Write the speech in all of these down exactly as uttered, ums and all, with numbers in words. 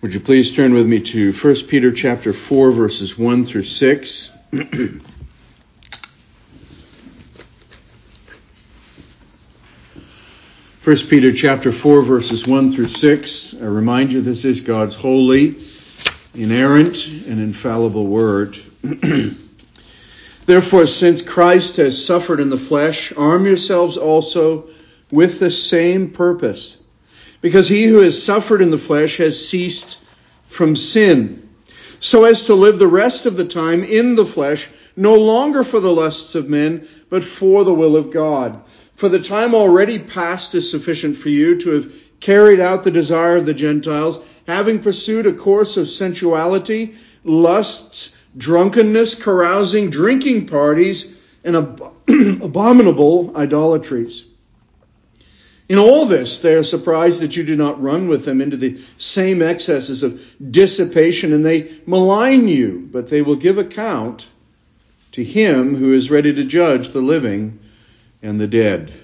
Would you please turn with me to First Peter chapter four, verses one through six. First Peter chapter four, verses one through six. I remind you, this is God's holy, inerrant, and infallible word. Therefore, since Christ has suffered in the flesh, arm yourselves also with the same purpose. Because he who has suffered in the flesh has ceased from sin, so as to live the rest of the time in the flesh, no longer for the lusts of men, but for the will of God. For the time already past is sufficient for you to have carried out the desire of the Gentiles, having pursued a course of sensuality, lusts, drunkenness, carousing, drinking parties, and ab- abominable idolatries. In all this, they are surprised that you do not run with them into the same excesses of dissipation, and they malign you, but they will give account to him who is ready to judge the living and the dead.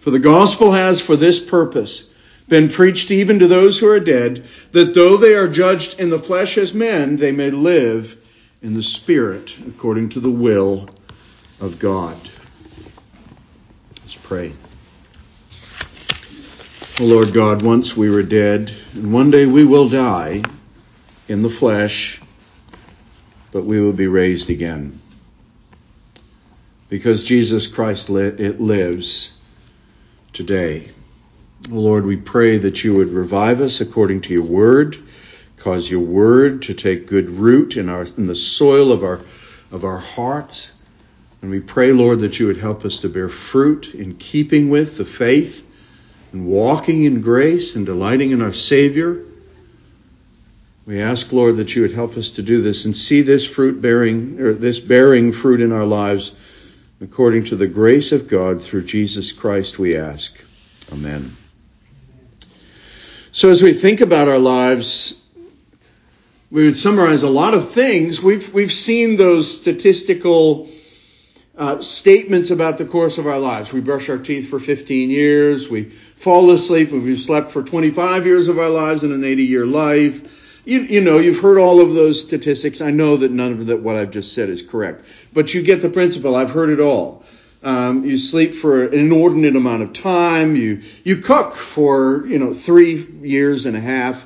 For the gospel has for this purpose been preached even to those who are dead, that though they are judged in the flesh as men, they may live in the spirit according to the will of God. Let's pray. O Lord God, once we were dead, and one day we will die in the flesh, but we will be raised again. Because Jesus Christ li- it lives today. O Lord, we pray that you would revive us according to your word, cause your word to take good root in our in the soil of our of our hearts. And we pray, Lord, that you would help us to bear fruit in keeping with the faith and walking in grace and delighting in our Savior. We ask, Lord, that you would help us to do this and see this fruit bearing, or this bearing fruit in our lives, according to the grace of God through Jesus Christ, we ask. Amen. So as we think about our lives, we would summarize a lot of things. We've we've seen those statistical Uh, statements about the course of our lives. We brush our teeth for fifteen years. We fall asleep if we've slept for twenty-five years of our lives in an eighty-year life. You, you know, you've heard all of those statistics. I know that none of that what I've just said is correct, but you get the principle. I've heard it all. Um, you sleep for an inordinate amount of time. You you cook for you know three years and a half.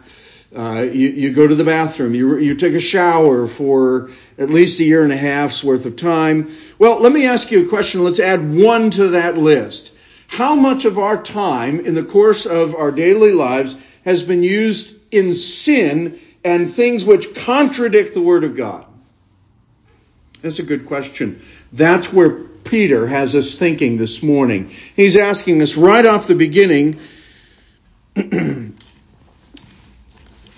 Uh, you, you go to the bathroom. You you take a shower for at least a year and a half's worth of time. Well, let me ask you a question. Let's add one to that list. How much of our time in the course of our daily lives has been used in sin and things which contradict the Word of God? That's a good question. That's where Peter has us thinking this morning. He's asking us right off the beginning,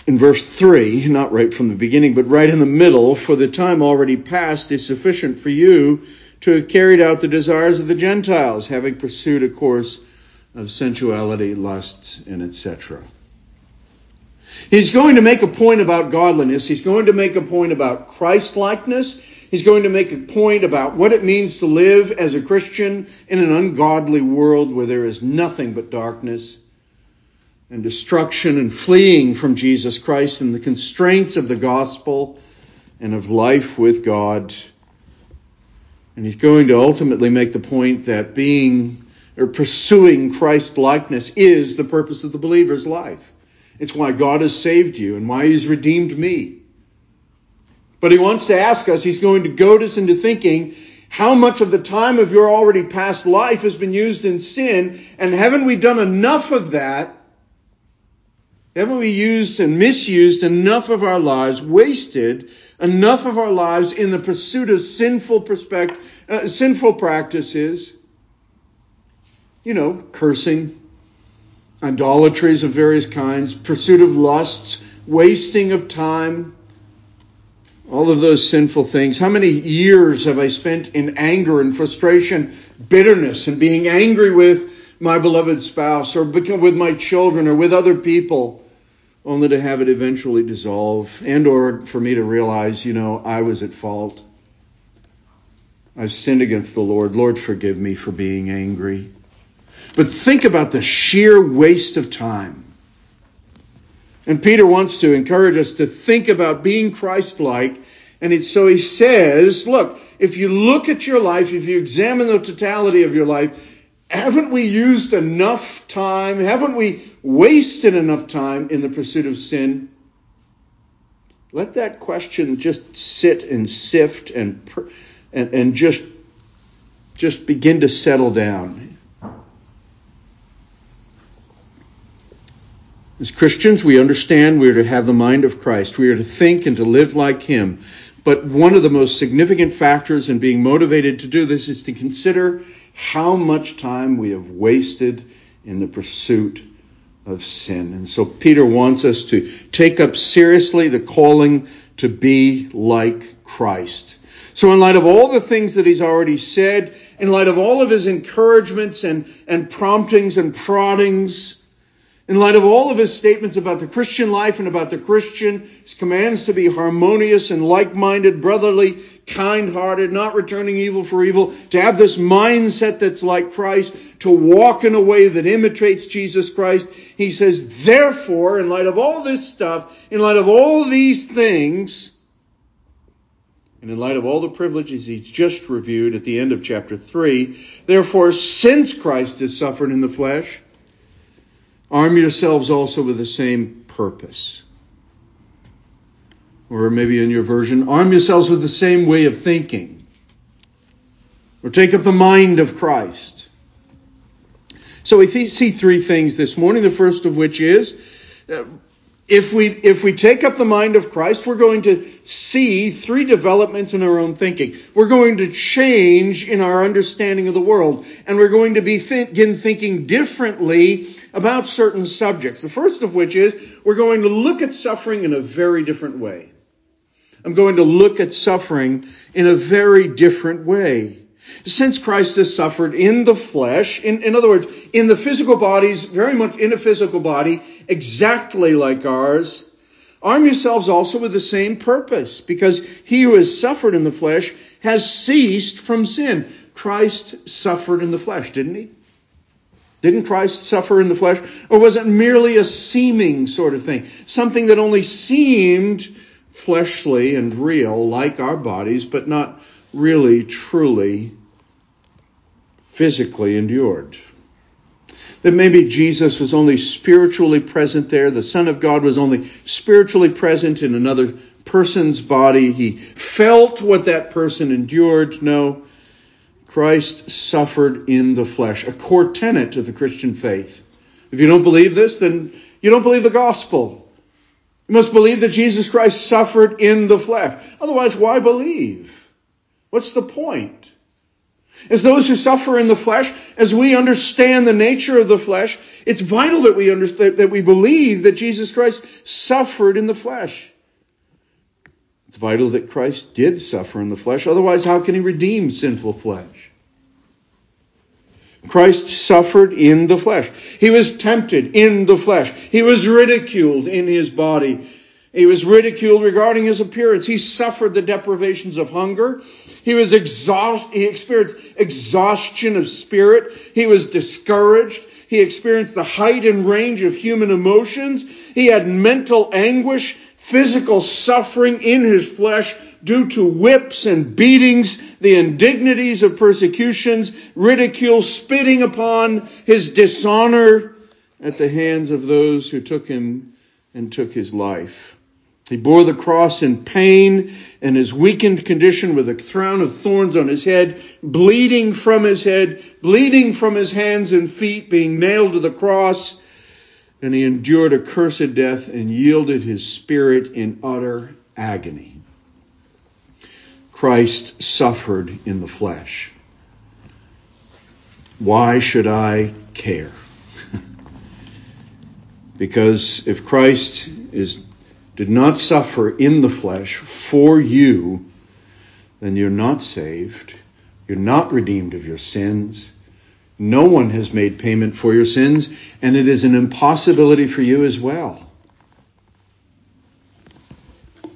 in verse three, not right from the beginning, but right in the middle, for the time already past is sufficient for you to have carried out the desires of the Gentiles, having pursued a course of sensuality, lusts, and et cetera. He's going to make a point about godliness. He's going to make a point about Christ-likeness. He's going to make a point about what it means to live as a Christian in an ungodly world where there is nothing but darkness and destruction, and fleeing from Jesus Christ and the constraints of the gospel and of life with God. And he's going to ultimately make the point that being or pursuing Christ-likeness is the purpose of the believer's life. It's why God has saved you and why he's redeemed me. But he wants to ask us, he's going to goad us into thinking, how much of the time of your already past life has been used in sin, and haven't we done enough of that? Haven't we used and misused enough of our lives, wasted enough of our lives in the pursuit of sinful perspect- uh, sinful practices? You know, cursing, idolatries of various kinds, pursuit of lusts, wasting of time, all of those sinful things. How many years have I spent in anger and frustration, bitterness, and being angry with my beloved spouse or with my children or with other people, only to have it eventually dissolve, and or for me to realize, you know, I was at fault. I've sinned against the Lord. Lord, forgive me for being angry. But think about the sheer waste of time. And Peter wants to encourage us to think about being Christ-like. And it's, so he says, look, if you look at your life, if you examine the totality of your life, haven't we used enough time? Haven't we wasted enough time in the pursuit of sin? Let that question just sit and sift and per, and, and just, just begin to settle down. As Christians, we understand we are to have the mind of Christ. We are to think and to live like Him. But one of the most significant factors in being motivated to do this is to consider how much time we have wasted in the pursuit of sin. And so Peter wants us to take up seriously the calling to be like Christ. So in light of all the things that he's already said, in light of all of his encouragements and, and promptings and proddings, in light of all of his statements about the Christian life and about the Christian, his commands to be harmonious and like-minded, brotherly, kind-hearted, not returning evil for evil, to have this mindset that's like Christ, to walk in a way that imitates Jesus Christ. He says, therefore, in light of all this stuff, in light of all these things, and in light of all the privileges he's just reviewed at the end of chapter three, therefore, since Christ has suffered in the flesh, arm yourselves also with the same purpose. Or maybe in your version, arm yourselves with the same way of thinking. Or take up the mind of Christ. So we see three things this morning, the first of which is, if we, if we take up the mind of Christ, we're going to see three developments in our own thinking. We're going to change in our understanding of the world. And we're going to begin thinking differently about certain subjects. The first of which is we're going to look at suffering in a very different way. I'm going to look at suffering in a very different way. Since Christ has suffered in the flesh, in, in other words, in the physical bodies, very much in a physical body, exactly like ours, arm yourselves also with the same purpose, because he who has suffered in the flesh has ceased from sin. Christ suffered in the flesh, didn't he? Didn't Christ suffer in the flesh? Or was it merely a seeming sort of thing? Something that only seemed fleshly and real, like our bodies, but not really, truly, physically endured. That maybe Jesus was only spiritually present there. The Son of God was only spiritually present in another person's body. He felt what that person endured. No. Christ suffered in the flesh, a core tenet of the Christian faith. If you don't believe this, then you don't believe the gospel. You must believe that Jesus Christ suffered in the flesh. Otherwise, why believe? What's the point? As those who suffer in the flesh, as we understand the nature of the flesh, it's vital that we understand, that we believe that Jesus Christ suffered in the flesh. It's vital that Christ did suffer in the flesh. Otherwise, how can he redeem sinful flesh? Christ suffered in the flesh. He was tempted in the flesh. He was ridiculed in his body. He was ridiculed regarding his appearance. He suffered the deprivations of hunger. He was exhaust, he experienced exhaustion of spirit. He was discouraged. He experienced the height and range of human emotions. He had mental anguish, physical suffering in his flesh due to whips and beatings, the indignities of persecutions, ridicule, spitting upon, his dishonor at the hands of those who took him and took his life. He bore the cross in pain and his weakened condition with a crown of thorns on his head, bleeding from his head, bleeding from his hands and feet, being nailed to the cross. And he endured a cursed death and yielded his spirit in utter agony. Christ suffered in the flesh. Why should I care? Because if Christ is, did not suffer in the flesh for you, then you're not saved. You're not redeemed of your sins. No one has made payment for your sins, and it is an impossibility for you as well.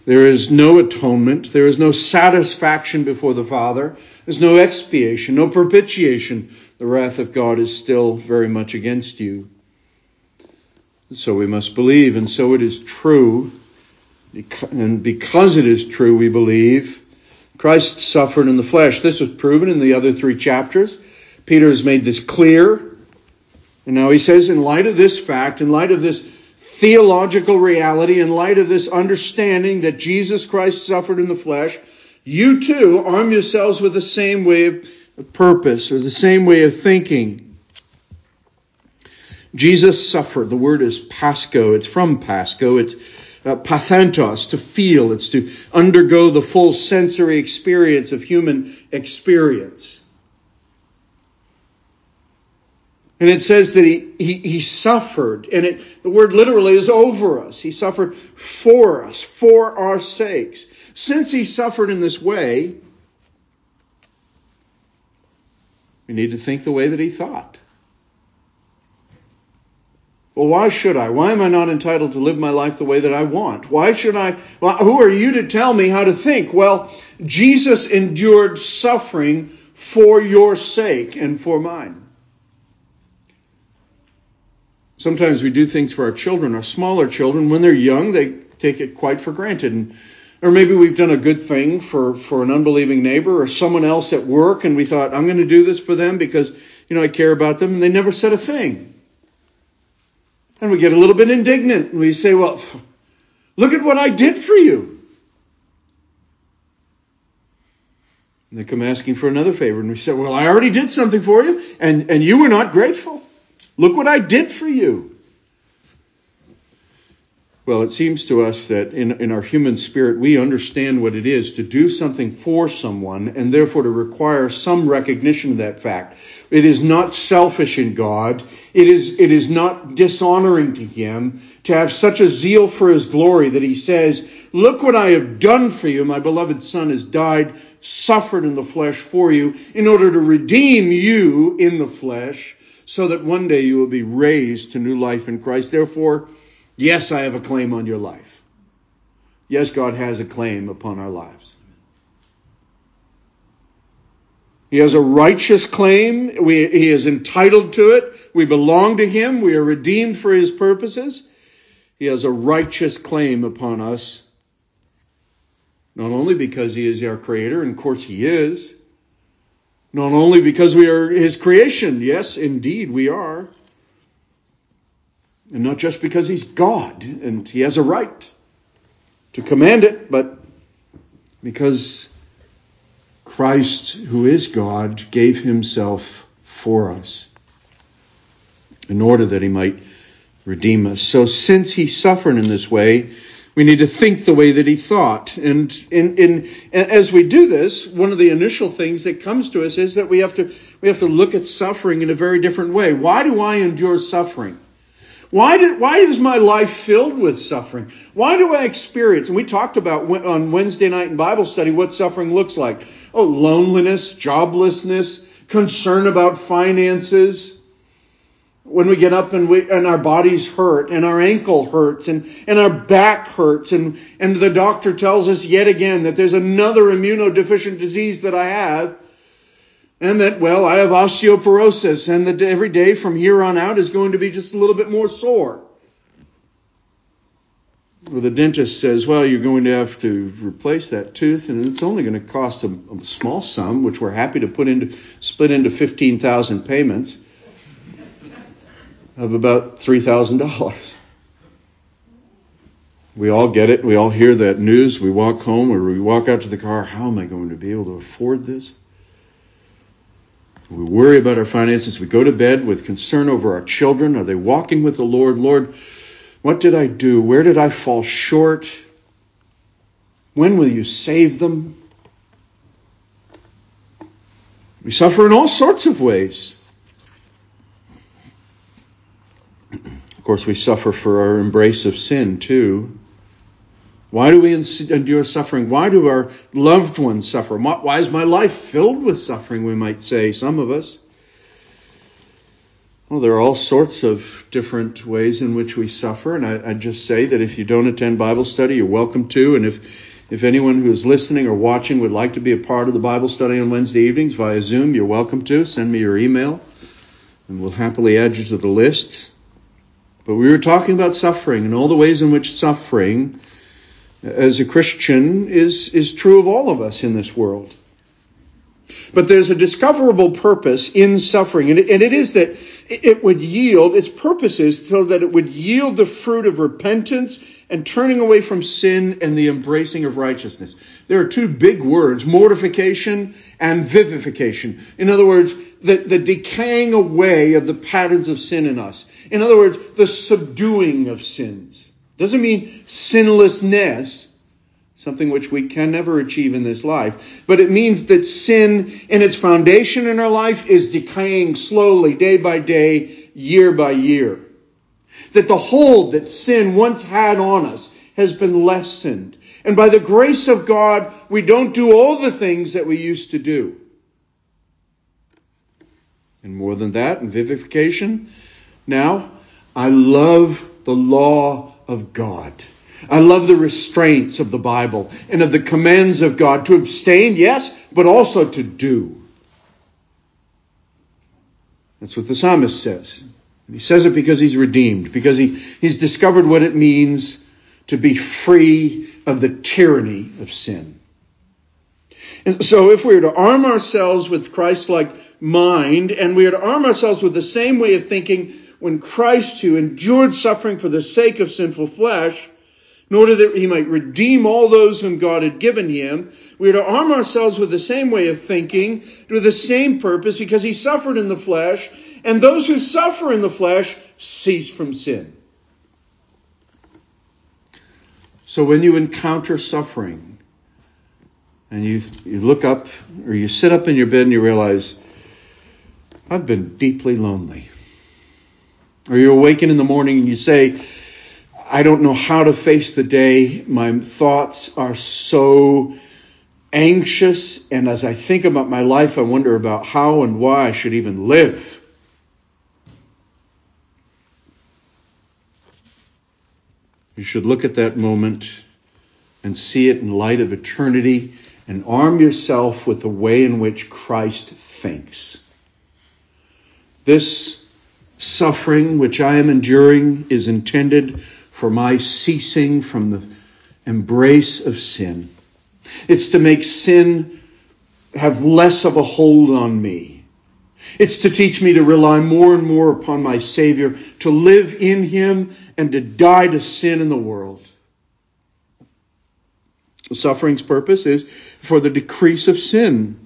There is no atonement. There is no satisfaction before the Father. There's no expiation, no propitiation. The wrath of God is still very much against you. so we must believe, and so it is true. And because it is true, we believe Christ suffered in the flesh. This was proven in the other three chapters. Peter has made this clear. And now he says, in light of this fact, in light of this theological reality, in light of this understanding that Jesus Christ suffered in the flesh, you too arm yourselves with the same way of purpose or the same way of thinking. Jesus suffered. The word is pasco. It's from pasco. It's Uh, pathentos, to feel. It's to undergo the full sensory experience of human experience. And it says that he, he, he suffered. And it, the word literally is over us. He suffered for us, for our sakes. Since he suffered in this way, we need to think the way that he thought. Well, why should I? Why am I not entitled to live my life the way that I want? Why should I? Well, who are you to tell me how to think? Well, Jesus endured suffering for your sake and for mine. Sometimes we do things for our children, our smaller children. When they're young, they take it quite for granted. And, or maybe we've done a good thing for, for an unbelieving neighbor or someone else at work, and we thought, I'm going to do this for them because, you know, I care about them. And they never said a thing. And we get a little bit indignant. We say, well, look at what I did for you. And they come asking for another favor. And we say, well, I already did something for you. And, and you were not grateful. Look what I did for you. Well, it seems to us that in, in our human spirit, we understand what it is to do something for someone and therefore to require some recognition of that fact. It is not selfish in God. It is, it is not dishonoring to him to have such a zeal for his glory that he says, look what I have done for you. My beloved son has died, suffered in the flesh for you in order to redeem you in the flesh so that one day you will be raised to new life in Christ. Therefore, yes, I have a claim on your life. Yes, God has a claim upon our lives. He has a righteous claim. We, he is entitled to it. We belong to him. We are redeemed for his purposes. He has a righteous claim upon us, not only because he is our creator, and of course he is, not only because we are his creation. Yes, indeed, we are. And not just because he's God and he has a right to command it, but because Christ, who is God, gave himself for us in order that he might redeem us. So since he suffered in this way, we need to think the way that he thought. And in, in, as we do this, one of the initial things that comes to us is that we have to, we have to look at suffering in a very different way. Why do I endure suffering? Why, do, why is my life filled with suffering? Why do I experience, and we talked about on Wednesday night in Bible study, what suffering looks like. Oh, loneliness, joblessness, concern about finances. When we get up and we, and our bodies hurt and our ankle hurts and, and our back hurts and, and the doctor tells us yet again that there's another immunodeficient disease that I have. And that, well, I have osteoporosis, and that every day from here on out is going to be just a little bit more sore. Well, the dentist says, well, you're going to have to replace that tooth, and it's only going to cost a, a small sum, which we're happy to put into split into fifteen thousand payments of about three thousand dollars. We all get it. We all hear that news. We walk home or we walk out to the car. How am I going to be able to afford this? We worry about our finances. We go to bed with concern over our children. Are they walking with the Lord? Lord, what did I do? Where did I fall short? When will you save them? We suffer in all sorts of ways. Of course, we suffer for our embrace of sin, too. Why do we endure suffering? Why do our loved ones suffer? Why is my life filled with suffering, we might say, some of us? Well, there are all sorts of different ways in which we suffer. And I, I just say that if you don't attend Bible study, you're welcome to. And if, if anyone who is listening or watching would like to be a part of the Bible study on Wednesday evenings via Zoom, you're welcome to. Send me your email and we'll happily add you to the list. But we were talking about suffering and all the ways in which suffering as a Christian is, is true of all of us in this world. But there's a discoverable purpose in suffering, and it, and it is that it would yield, its purpose is so that it would yield the fruit of repentance and turning away from sin and the embracing of righteousness. There are two big words, mortification and vivification. In other words, the, the decaying away of the patterns of sin in us. In other words, the subduing of sins. Doesn't mean sinlessness, something which we can never achieve in this life. But it means that sin and its foundation in our life is decaying slowly, day by day, year by year. That the hold that sin once had on us has been lessened. And by the grace of God, we don't do all the things that we used to do. And more than that, in vivification, now, I love the law of God. I love the restraints of the Bible and of the commands of God to abstain, yes, but also to do. That's what the psalmist says. And he says it because he's redeemed, because he, he's discovered what it means to be free of the tyranny of sin. And so if we were to arm ourselves with Christ-like mind, and we were to arm ourselves with the same way of thinking when Christ, who endured suffering for the sake of sinful flesh, in order that he might redeem all those whom God had given him, we are to arm ourselves with the same way of thinking, with the same purpose, because he suffered in the flesh, and those who suffer in the flesh cease from sin. So when you encounter suffering, and you, you look up, or you sit up in your bed and you realize, I've been deeply lonely. Or you awaken in the morning and you say, I don't know how to face the day. My thoughts are so anxious. And as I think about my life, I wonder about how and why I should even live. You should look at that moment and see it in light of eternity and arm yourself with the way in which Christ thinks. This suffering which I am enduring is intended for my ceasing from the embrace of sin. It's to make sin have less of a hold on me. It's to teach me to rely more and more upon my Savior, to live in him and to die to sin in the world. The suffering's purpose is for the decrease of sin.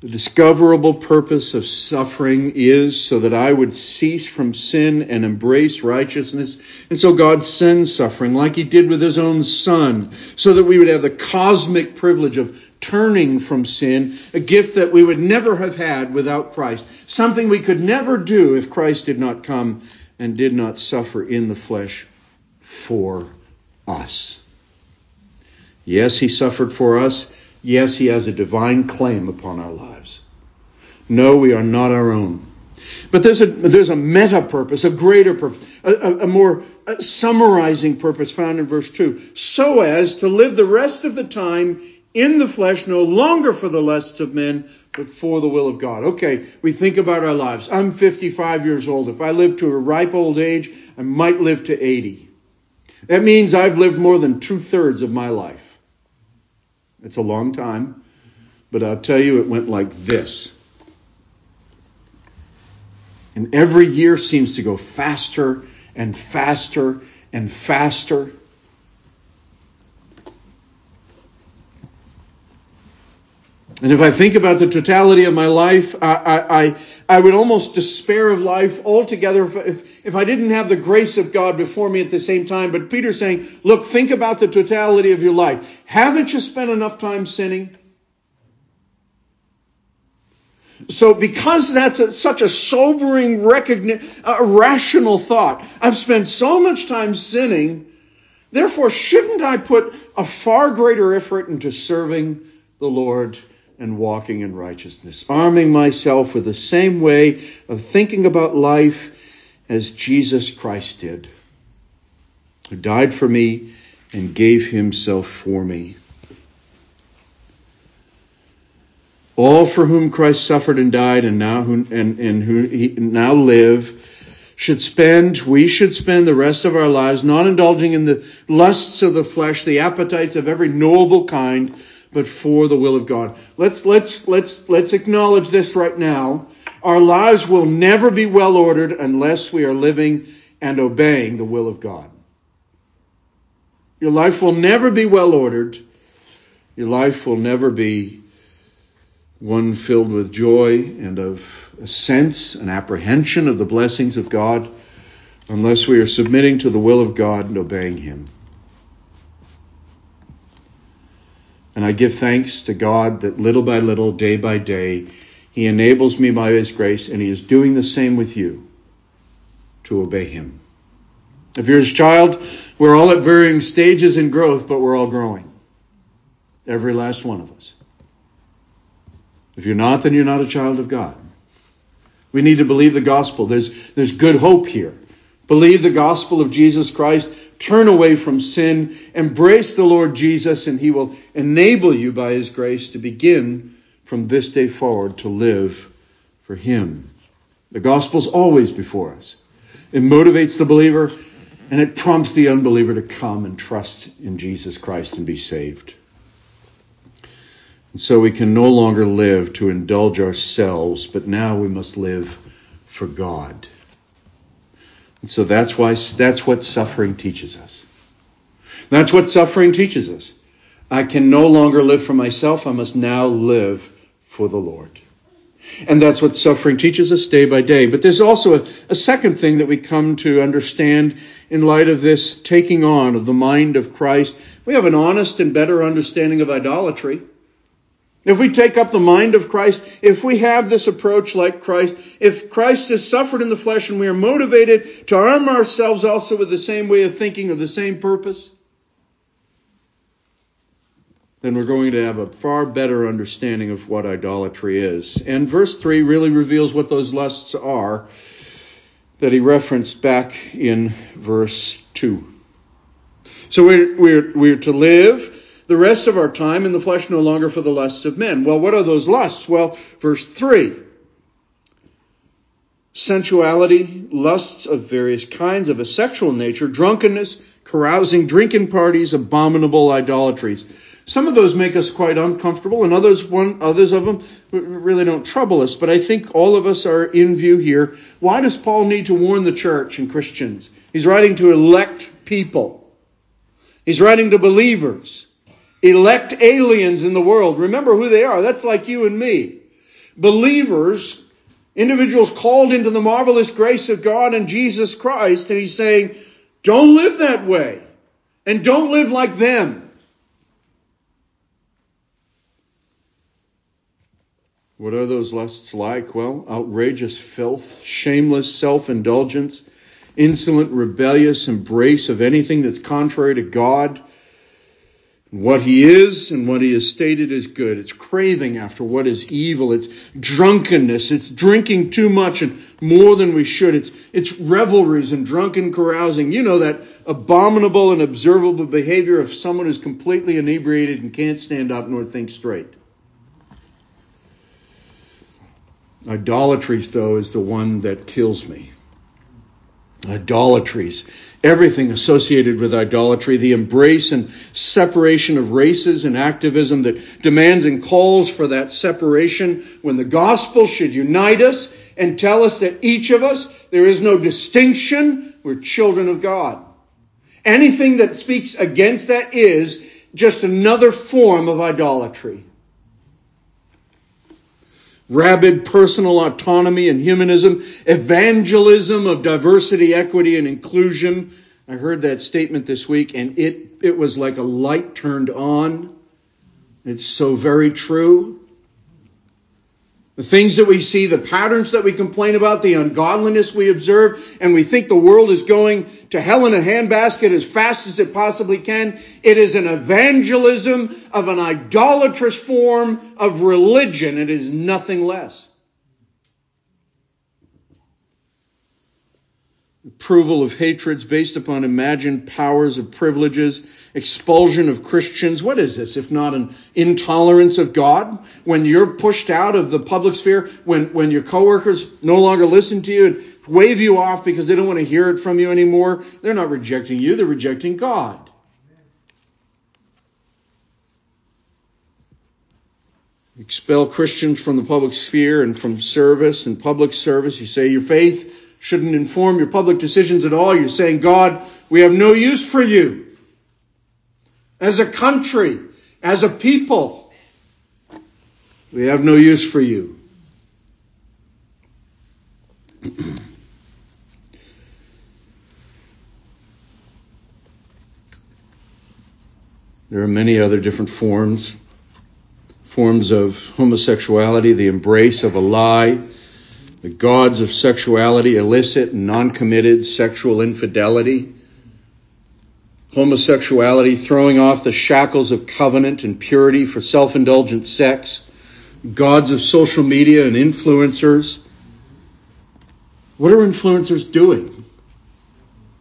The discoverable purpose of suffering is so that I would cease from sin and embrace righteousness. And so God sends suffering like he did with his own son, so that we would have the cosmic privilege of turning from sin, a gift that we would never have had without Christ, something we could never do if Christ did not come and did not suffer in the flesh for us. Yes, he suffered for us. Yes, he has a divine claim upon our lives. No, we are not our own. But there's a there's a meta purpose, a greater purpose, a, a, a more a summarizing purpose found in verse two. So as to live the rest of the time in the flesh, no longer for the lusts of men, but for the will of God. Okay, we think about our lives. I'm fifty-five years old. If I live to a ripe old age, I might live to eighty. That means I've lived more than two-thirds of my life. It's a long time, but I'll tell you, it went like this. And every year seems to go faster and faster and faster. And if I think about the totality of my life, I I, I, I would almost despair of life altogether if, if, if I didn't have the grace of God before me at the same time. But Peter's saying, look, think about the totality of your life. Haven't you spent enough time sinning? So because that's a, such a sobering, recogni- uh, rational thought, I've spent so much time sinning, therefore shouldn't I put a far greater effort into serving the Lord and walking in righteousness, arming myself with the same way of thinking about life as Jesus Christ did, who died for me and gave himself for me. all for whom Christ suffered and died, and now who and, and who he now live, should spend, we should spend the rest of our lives not indulging in the lusts of the flesh, the appetites of every knowable kind, but for the will of God. Let's, let's, let's, let's acknowledge this right now. Our lives will never be well ordered unless we are living and obeying the will of God. Your life will never be well ordered. Your life will never be one filled with joy and of a sense, an apprehension of the blessings of God, unless we are submitting to the will of God and obeying Him. And I give thanks to God that little by little, day by day, He enables me by His grace, and He is doing the same with you, to obey Him. If you're His child, we're all at varying stages in growth, but we're all growing. Every last one of us. If you're not, then you're not a child of God. We need to believe the gospel. There's, there's good hope here. Believe the gospel of Jesus Christ. Turn away from sin. Embrace the Lord Jesus, and He will enable you by His grace to begin from this day forward to live for Him. The gospel's always before us. It motivates the believer, and it prompts the unbeliever to come and trust in Jesus Christ and be saved. And so we can no longer live to indulge ourselves, but now we must live for God. And so that's why that's what suffering teaches us. That's what suffering teaches us. I can no longer live for myself. I must now live for the Lord. And that's what suffering teaches us day by day. But there's also a, a second thing that we come to understand in light of this taking on of the mind of Christ. We have an honest and better understanding of idolatry. If we take up the mind of Christ, if we have this approach like Christ, if Christ has suffered in the flesh and we are motivated to arm ourselves also with the same way of thinking or the same purpose, then we're going to have a far better understanding of what idolatry is. And verse three really reveals what those lusts are that he referenced back in verse two. So we're, we're, we're to live the rest of our time in the flesh no longer for the lusts of men. Well, what are those lusts? Well, verse three. Sensuality, lusts of various kinds of a sexual nature, drunkenness, carousing, drinking parties, abominable idolatries. Some of those make us quite uncomfortable, and others one, others of them really don't trouble us. But I think all of us are in view here. Why does Paul need to warn the church and Christians? He's writing to elect people. He's writing to believers, elect aliens in the world. Remember who they are. That's like you and me. Believers, individuals called into the marvelous grace of God and Jesus Christ. And he's saying, don't live that way. And don't live like them. What are those lusts like? Well, outrageous filth, shameless self-indulgence, insolent, rebellious embrace of anything that's contrary to God, what He is and what He has stated is good. It's craving after what is evil. It's drunkenness. It's drinking too much and more than we should. It's, it's revelries and drunken carousing. You know, that abominable and observable behavior of someone who's completely inebriated and can't stand up nor think straight. Idolatries, though, is the one that kills me. Idolatries, everything associated with idolatry, the embrace and separation of races and activism that demands and calls for that separation, when the gospel should unite us and tell us that each of us, there is no distinction, we're children of God. Anything that speaks against that is just another form of idolatry. Rabid personal autonomy and humanism, evangelism of diversity, equity, and inclusion. I heard that statement this week, and it, it was like a light turned on. It's so very true. The things that we see, the patterns that we complain about, the ungodliness we observe, and we think the world is going to hell in a handbasket as fast as it possibly can. It is an evangelism of an idolatrous form of religion. It is nothing less. approval of hatreds based upon imagined powers of privileges, expulsion of Christians. What is this if not an intolerance of God? When you're pushed out of the public sphere, when, when your coworkers no longer listen to you and wave you off because they don't want to hear it from you anymore, they're not rejecting you, they're rejecting God. Expel Christians from the public sphere and from service and public service. You say your faith shouldn't inform your public decisions at all. You're saying, God, we have no use for you. As a country, as a people, we have no use for you. There are many other different forms. Forms of homosexuality, the embrace of a lie, the gods of sexuality, illicit and non-committed sexual infidelity, homosexuality, throwing off the shackles of covenant and purity for self-indulgent sex, gods of social media and influencers. What are influencers doing?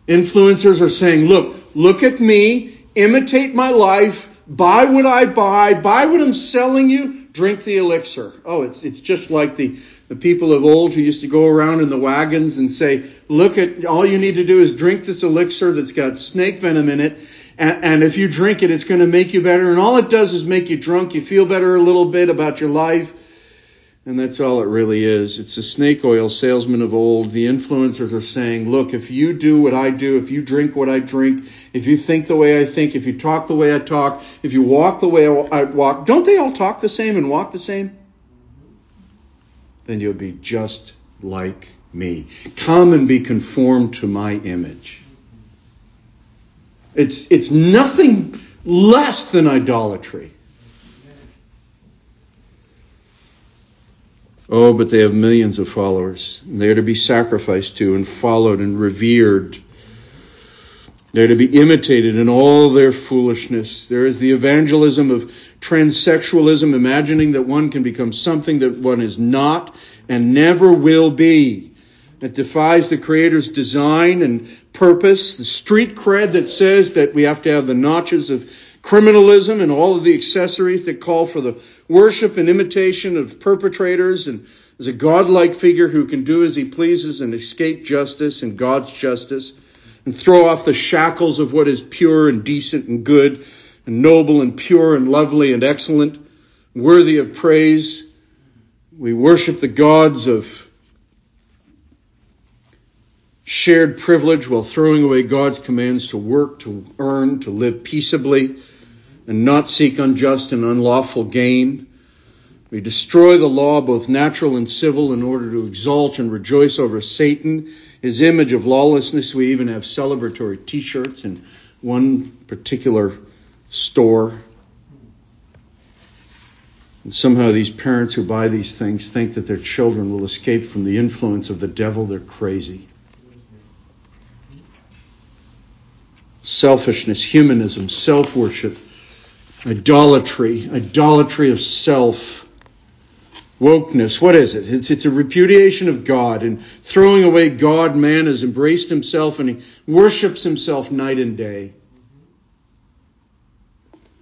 Influencers are saying, look, look at me, imitate my life, buy what I buy, buy what I'm selling you, drink the elixir. Oh, it's it's just like the, the people of old who used to go around in the wagons and say, look at, all you need to do is drink this elixir that's got snake venom in it, and, and if you drink it, it's going to make you better, and all it does is make you drunk, you feel better a little bit about your life, and that's all it really is. It's the snake oil salesman of old. The influencers are saying, look, if you do what I do, if you drink what I drink, if you think the way I think, if you talk the way I talk, if you walk the way I walk, don't they all talk the same and walk the same? Then you'll be just like me. Come and be conformed to my image. It's, it's nothing less than idolatry. Oh, but they have millions of followers. They are to be sacrificed to and followed and revered. They're to be imitated in all their foolishness. There is the evangelism of transsexualism, imagining that one can become something that one is not and never will be. It defies the Creator's design and purpose. The street cred that says that we have to have the notches of criminalism and all of the accessories that call for the worship and imitation of perpetrators and as a godlike figure who can do as he pleases and escape justice and God's justice. And throw off the shackles of what is pure and decent and good and noble and pure and lovely and excellent, worthy of praise. We worship the gods of shared privilege while throwing away God's commands to work, to earn, to live peaceably, and not seek unjust and unlawful gain. We destroy the law, both natural and civil, in order to exalt and rejoice over Satan, his image of lawlessness. We even have celebratory T-shirts in one particular store. And somehow these parents who buy these things think that their children will escape from the influence of the devil. They're crazy. Selfishness, humanism, self-worship, idolatry, idolatry of self. Wokeness, what is it? It's, it's a repudiation of God and throwing away God. Man has embraced himself and he worships himself night and day.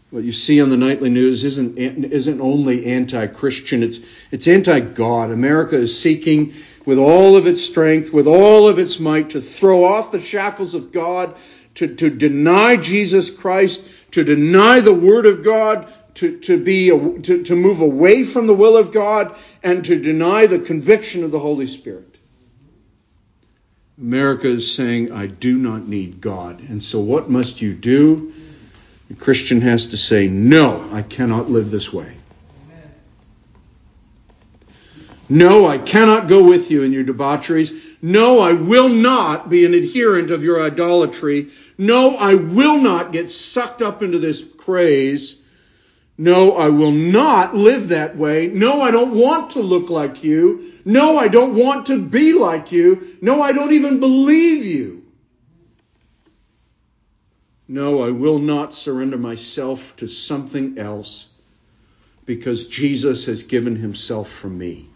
What you see on the nightly news isn't isn't only anti-Christian, it's it's anti-God. America is seeking with all of its strength, with all of its might, to throw off the shackles of God, to, to deny Jesus Christ, to deny the Word of God, To, to be to, to move away from the will of God and to deny the conviction of the Holy Spirit. America is saying, I do not need God. And so what must you do? The Christian has to say, no, I cannot live this way. Amen. No, I cannot go with you in your debaucheries. No, I will not be an adherent of your idolatry. No, I will not get sucked up into this craze. No, I will not live that way. No, I don't want to look like you. No, I don't want to be like you. No, I don't even believe you. No, I will not surrender myself to something else because Jesus has given himself for me.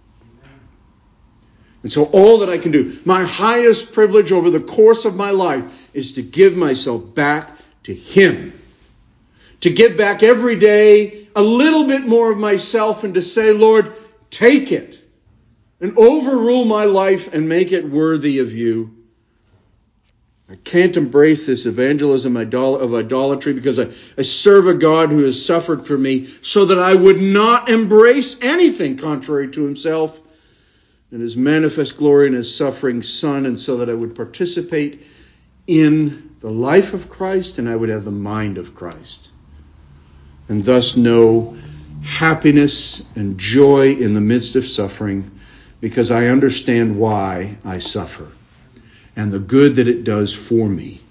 And so all that I can do, my highest privilege over the course of my life, is to give myself back to Him. To give back every day a little bit more of myself and to say, Lord, take it and overrule my life and make it worthy of You. I can't embrace this evangelism of idolatry because I, I serve a God who has suffered for me so that I would not embrace anything contrary to Himself and His manifest glory in His suffering Son, and so that I would participate in the life of Christ and I would have the mind of Christ and thus know happiness and joy in the midst of suffering because I understand why I suffer and the good that it does for me.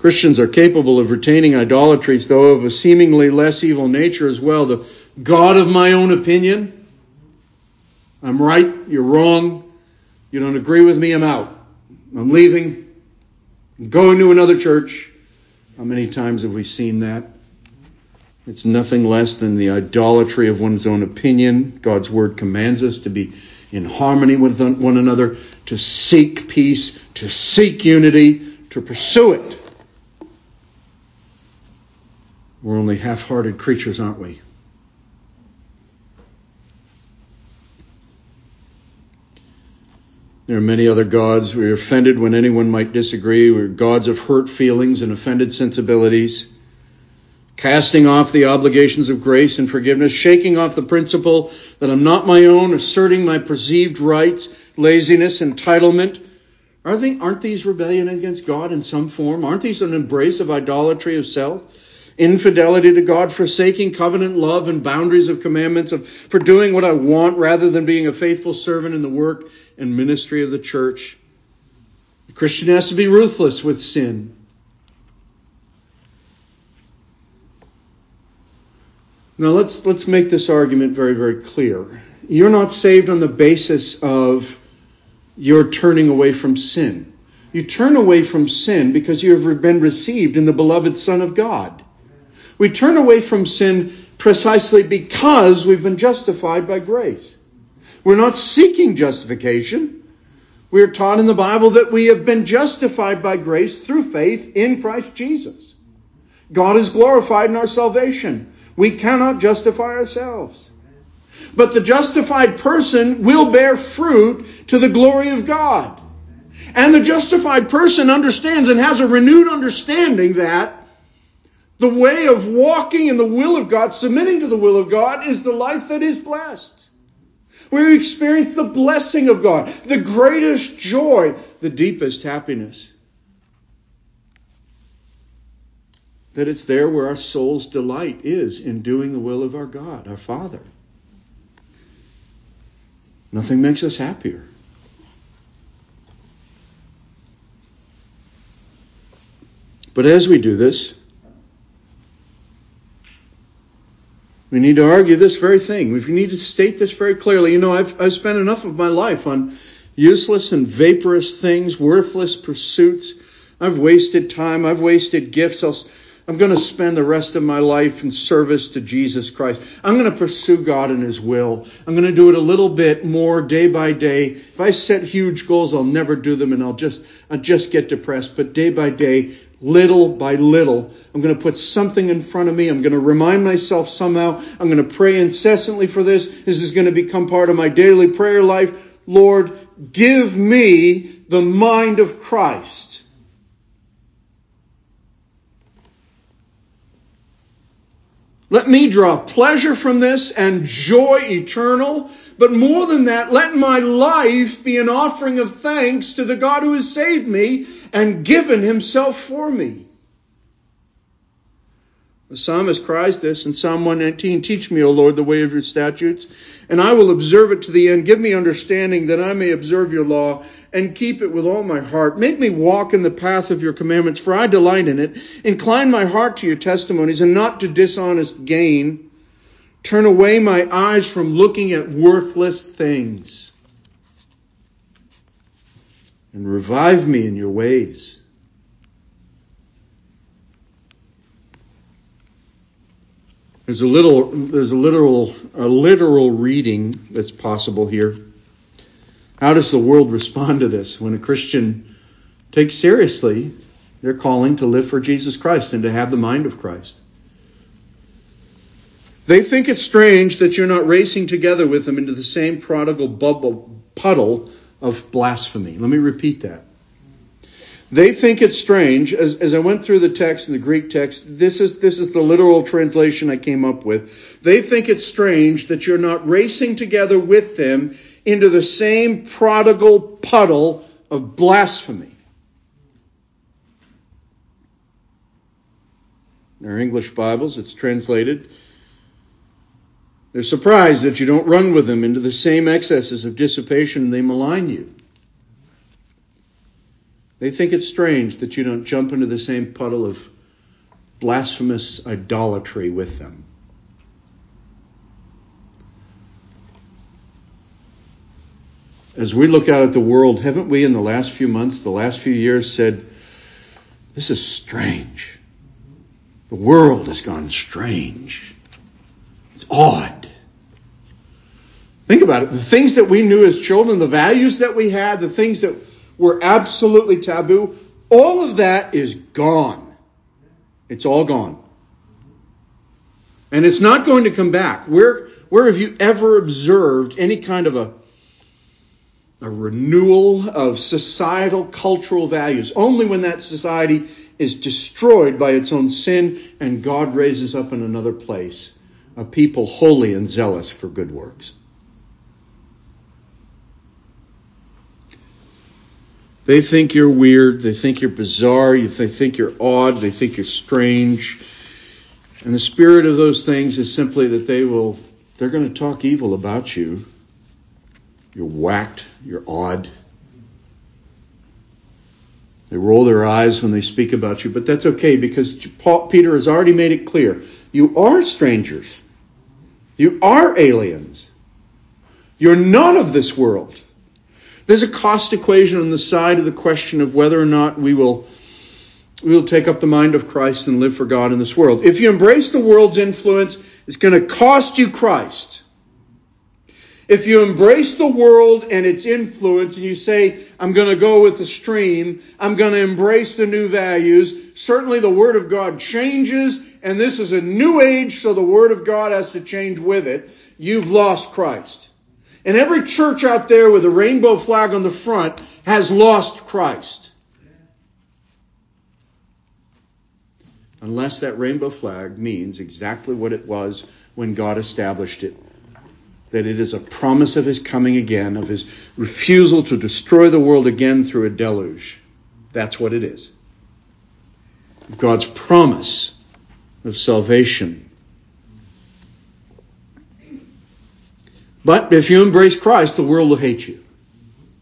Christians are capable of retaining idolatries, though, of a seemingly less evil nature as well. The God of my own opinion. I'm right, you're wrong. You don't agree with me, I'm out. I'm leaving. I'm going to another church. How many times have we seen that? It's nothing less than the idolatry of one's own opinion. God's Word commands us to be in harmony with one another, to seek peace, to seek unity, to pursue it. We're only half-hearted creatures, aren't we? There are many other gods. We're offended when anyone might disagree. We're gods of hurt feelings and offended sensibilities. Casting off the obligations of grace and forgiveness, shaking off the principle that I'm not my own, asserting my perceived rights, laziness, entitlement. Are they, aren't these rebellion against God in some form? Aren't these an embrace of idolatry of self? Infidelity to God, forsaking covenant love and boundaries of commandments, of, for doing what I want rather than being a faithful servant in the work and ministry of the church. The Christian has to be ruthless with sin. Now let's let's make this argument very, very clear. You're not saved on the basis of your turning away from sin. You turn away from sin because you have been received in the beloved Son of God. We turn away from sin precisely because we've been justified by grace. We're not seeking justification. We are taught in the Bible that we have been justified by grace through faith in Christ Jesus. God is glorified in our salvation. We cannot justify ourselves. But the justified person will bear fruit to the glory of God. And the justified person understands and has a renewed understanding that the way of walking in the will of God, submitting to the will of God, is the life that is blessed. Where you experience the blessing of God, the greatest joy, the deepest happiness. That it's there where our soul's delight is, in doing the will of our God, our Father. Nothing makes us happier. But as we do this, we need to argue this very thing. We need to state this very clearly. You know, I've, I've spent enough of my life on useless and vaporous things, worthless pursuits. I've wasted time. I've wasted gifts. I'll... I'm going to spend the rest of my life in service to Jesus Christ. I'm going to pursue God and His will. I'm going to do it a little bit more day by day. If I set huge goals, I'll never do them and I'll just, I'll just get depressed. But day by day, little by little, I'm going to put something in front of me. I'm going to remind myself somehow. I'm going to pray incessantly for this. This is going to become part of my daily prayer life. Lord, give me the mind of Christ. Let me draw pleasure from this and joy eternal. But more than that, let my life be an offering of thanks to the God who has saved me and given Himself for me. The psalmist cries this in Psalm one nineteen, teach me, O Lord, the way of Your statutes, and I will observe it to the end. Give me understanding that I may observe Your law and keep it with all my heart. Make me walk in the path of Your commandments, for I delight in it. Incline my heart to Your testimonies and not to dishonest gain. Turn away my eyes from looking at worthless things. And revive me in Your ways. There's a little, there's a literal, a literal reading that's possible here. How does the world respond to this when a Christian takes seriously their calling to live for Jesus Christ and to have the mind of Christ? They think it's strange that you're not racing together with them into the same prodigal bubble puddle of blasphemy. Let me repeat that. They think it's strange, as, as I went through the text, the Greek text, this is, this is the literal translation I came up with. They think it's strange that you're not racing together with them into the same prodigal puddle of blasphemy. In our English Bibles, it's translated, they're surprised that you don't run with them into the same excesses of dissipation, they malign you. They think it's strange that you don't jump into the same puddle of blasphemous idolatry with them. As we look out at the world, haven't we in the last few months, the last few years said, this is strange. The world has gone strange. It's odd. Think about it. The things that we knew as children, the values that we had, the things that were absolutely taboo, all of that is gone. It's all gone. And it's not going to come back. Where where have you ever observed any kind of a, a renewal of societal cultural values? Only when that society is destroyed by its own sin and God raises up in another place a people holy and zealous for good works. They think you're weird. They think you're bizarre. They think you're odd. They think you're strange. And the spirit of those things is simply that they will, they're going to talk evil about you. You're whacked. You're odd. They roll their eyes when they speak about you. But that's okay because Paul, Peter has already made it clear. You are strangers. You are aliens. You're not of this world. There's a cost equation on the side of the question of whether or not we will, we will take up the mind of Christ and live for God in this world. If you embrace the world's influence, it's going to cost you Christ. If you embrace the world and its influence and you say, I'm going to go with the stream, I'm going to embrace the new values, certainly the Word of God changes, and this is a new age, so the Word of God has to change with it, you've lost Christ. And every church out there with a rainbow flag on the front has lost Christ. Unless that rainbow flag means exactly what it was when God established it. That it is a promise of His coming again, of His refusal to destroy the world again through a deluge. That's what it is. God's promise of salvation. But if you embrace Christ, the world will hate you.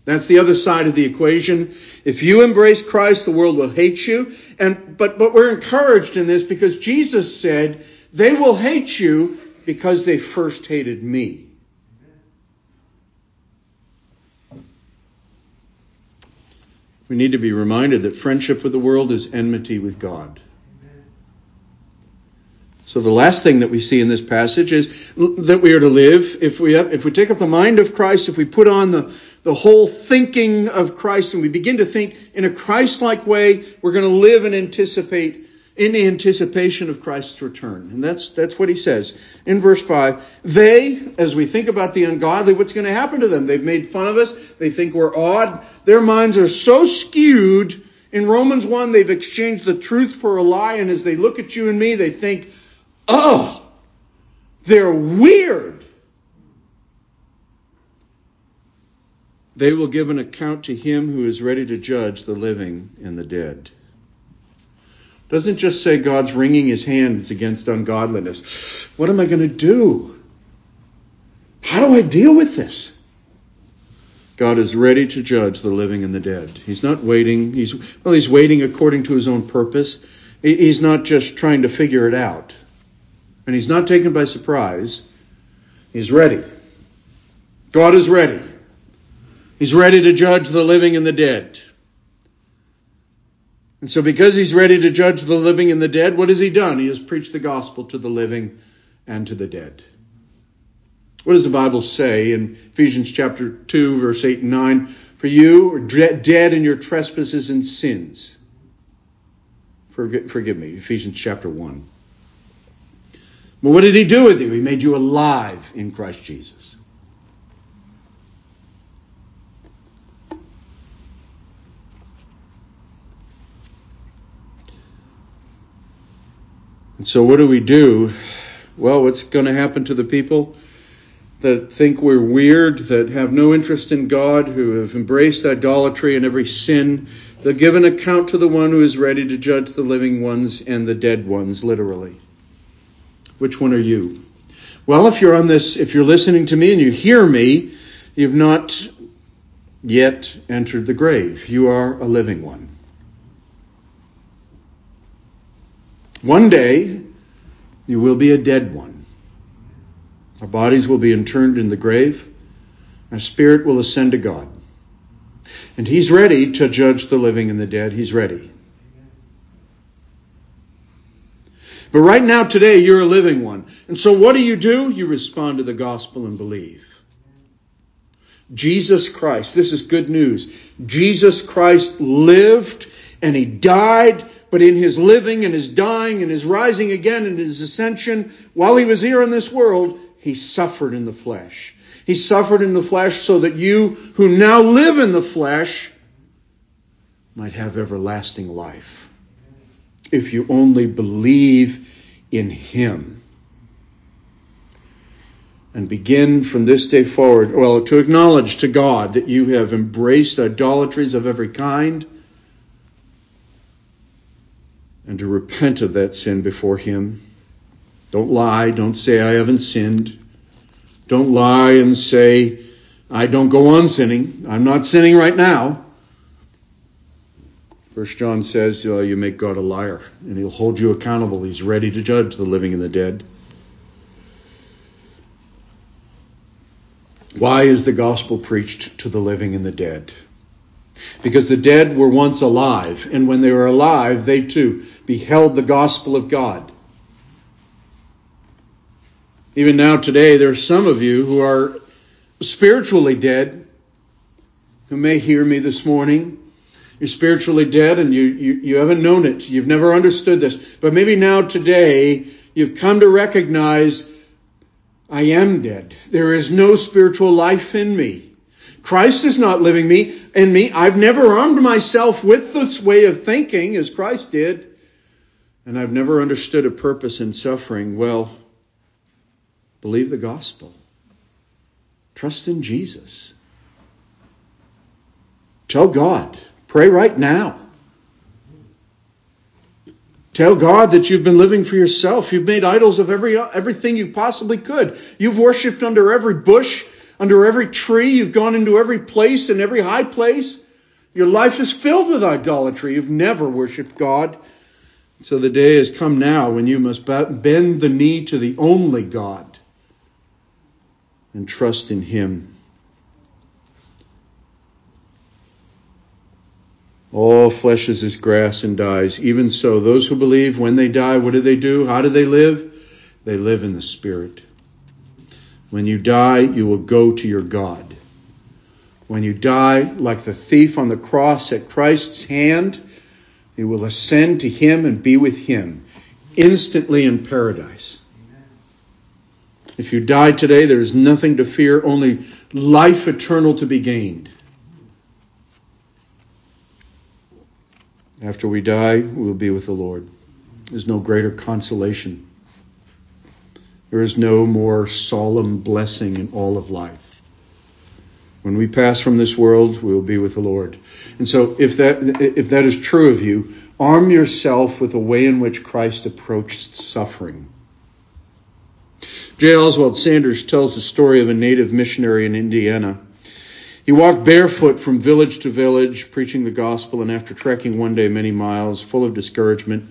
That's the other side of the equation. If you embrace Christ, the world will hate you. And but, but we're encouraged in this because Jesus said, they will hate you because they first hated me. We need to be reminded that friendship with the world is enmity with God. So the last thing that we see in this passage is that we are to live, if we have, if we take up the mind of Christ, if we put on the, the whole thinking of Christ and we begin to think in a Christ-like way, we're going to live and anticipate in the anticipation of Christ's return. And that's that's what he says in verse five. They, as we think about the ungodly, what's going to happen to them? They've made fun of us. They think we're odd. Their minds are so skewed. In Romans one, they've exchanged the truth for a lie. And as they look at you and me, they think, oh, they're weird. They will give an account to Him who is ready to judge the living and the dead. Doesn't just say God's wringing His hands against ungodliness. What am I going to do? How do I deal with this? God is ready to judge the living and the dead. He's not waiting. He's, well, He's waiting according to His own purpose. He's not just trying to figure it out. And He's not taken by surprise. He's ready. God is ready. He's ready to judge the living and the dead. And so because He's ready to judge the living and the dead, what has He done? He has preached the gospel to the living and to the dead. What does the Bible say in Ephesians chapter two, verse eight and nine? For you are dead in your trespasses and sins. Forgive, forgive me, Ephesians chapter one. But what did he do with you? He made you alive in Christ Jesus. And so what do we do? Well, what's going to happen to the people that think we're weird, that have no interest in God, who have embraced idolatry and every sin? They'll give an account to the one who is ready to judge the living ones and the dead ones, literally. Which one are you? Well, if you're on this, if you're listening to me and you hear me, you've not yet entered the grave. You are a living one. One day, you will be a dead one. Our bodies will be interred in the grave. Our spirit will ascend to God. And he's ready to judge the living and the dead. He's ready. But right now, today, you're a living one. And so what do you do? You respond to the gospel and believe. Jesus Christ, this is good news. Jesus Christ lived and he died, but in his living and his dying and his rising again and his ascension, while he was here in this world, he suffered in the flesh. He suffered in the flesh so that you who now live in the flesh might have everlasting life. If you only believe in him. And begin from this day forward, well, to acknowledge to God that you have embraced idolatries of every kind. And to repent of that sin before him. Don't lie. Don't say, I haven't sinned. Don't lie and say, I don't go on sinning. I'm not sinning right now. First John says, oh, you make God a liar, and he'll hold you accountable. He's ready to judge the living and the dead. Why is the gospel preached to the living and the dead? Because the dead were once alive, and when they were alive, they too beheld the gospel of God. Even now today, there are some of you who are spiritually dead, who may hear me this morning. You're spiritually dead and you, you, you haven't known it. You've never understood this. But maybe now today you've come to recognize I am dead. There is no spiritual life in me. Christ is not living me in me. I've never armed myself with this way of thinking as Christ did. And I've never understood a purpose in suffering. Well, believe the gospel. Trust in Jesus. Tell God. Pray right now. Tell God that you've been living for yourself. You've made idols of every everything you possibly could. You've worshipped under every bush, under every tree. You've gone into every place and every high place. Your life is filled with idolatry. You've never worshipped God. So the day has come now when you must bend the knee to the only God and trust in him. All flesh is as grass and dies. Even so, those who believe, when they die, what do they do? How do they live? They live in the Spirit. When you die, you will go to your God. When you die, like the thief on the cross at Christ's hand, you will ascend to him and be with him, instantly in paradise. If you die today, there is nothing to fear, only life eternal to be gained. After we die, we will be with the Lord. There's no greater consolation. There is no more solemn blessing in all of life. When we pass from this world, we will be with the Lord. And so if that if that is true of you, arm yourself with the way in which Christ approached suffering. J. Oswald Sanders tells the story of a native missionary in Indiana. He walked barefoot from village to village, preaching the gospel, and after trekking one day many miles, full of discouragement,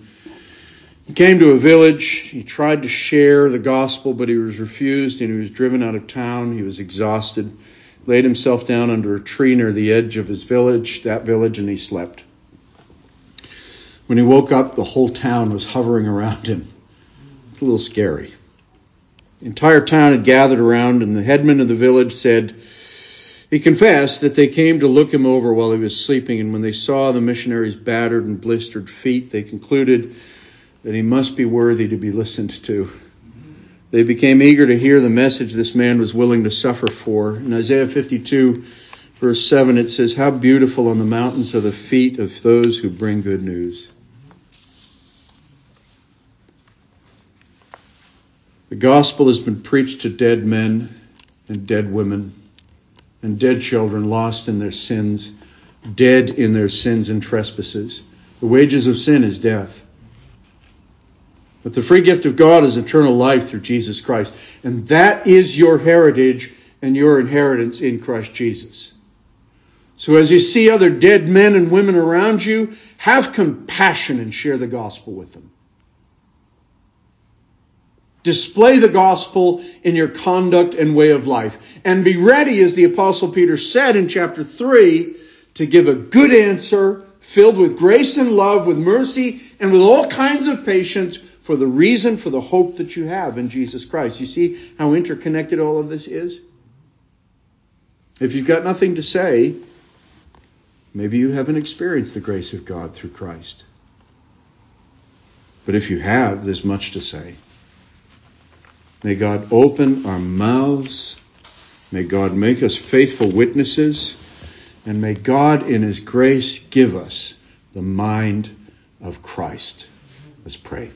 he came to a village. He tried to share the gospel, but he was refused, and he was driven out of town. He was exhausted, laid himself down under a tree near the edge of his village, that village, and he slept. When he woke up, the whole town was hovering around him. It's a little scary. entire town had gathered around, and the headman of the village said, he confessed that they came to look him over while he was sleeping, and when they saw the missionary's battered and blistered feet, they concluded that he must be worthy to be listened to. They became eager to hear the message this man was willing to suffer for. In Isaiah fifty-two, verse seven, it says, "How beautiful on the mountains are the feet of those who bring good news." The gospel has been preached to dead men and dead women and dead children, lost in their sins, dead in their sins and trespasses. The wages of sin is death. But the free gift of God is eternal life through Jesus Christ. And that is your heritage and your inheritance in Christ Jesus. So as you see other dead men and women around you, have compassion and share the gospel with them. Display the gospel in your conduct and way of life. And be ready, as the Apostle Peter said in chapter three, to give a good answer, filled with grace and love, with mercy, and with all kinds of patience, for the reason, for the hope that you have in Jesus Christ. You see how interconnected all of this is? If you've got nothing to say, maybe you haven't experienced the grace of God through Christ. But if you have, there's much to say. May God open our mouths. May God make us faithful witnesses. And may God in His grace give us the mind of Christ. Let's pray.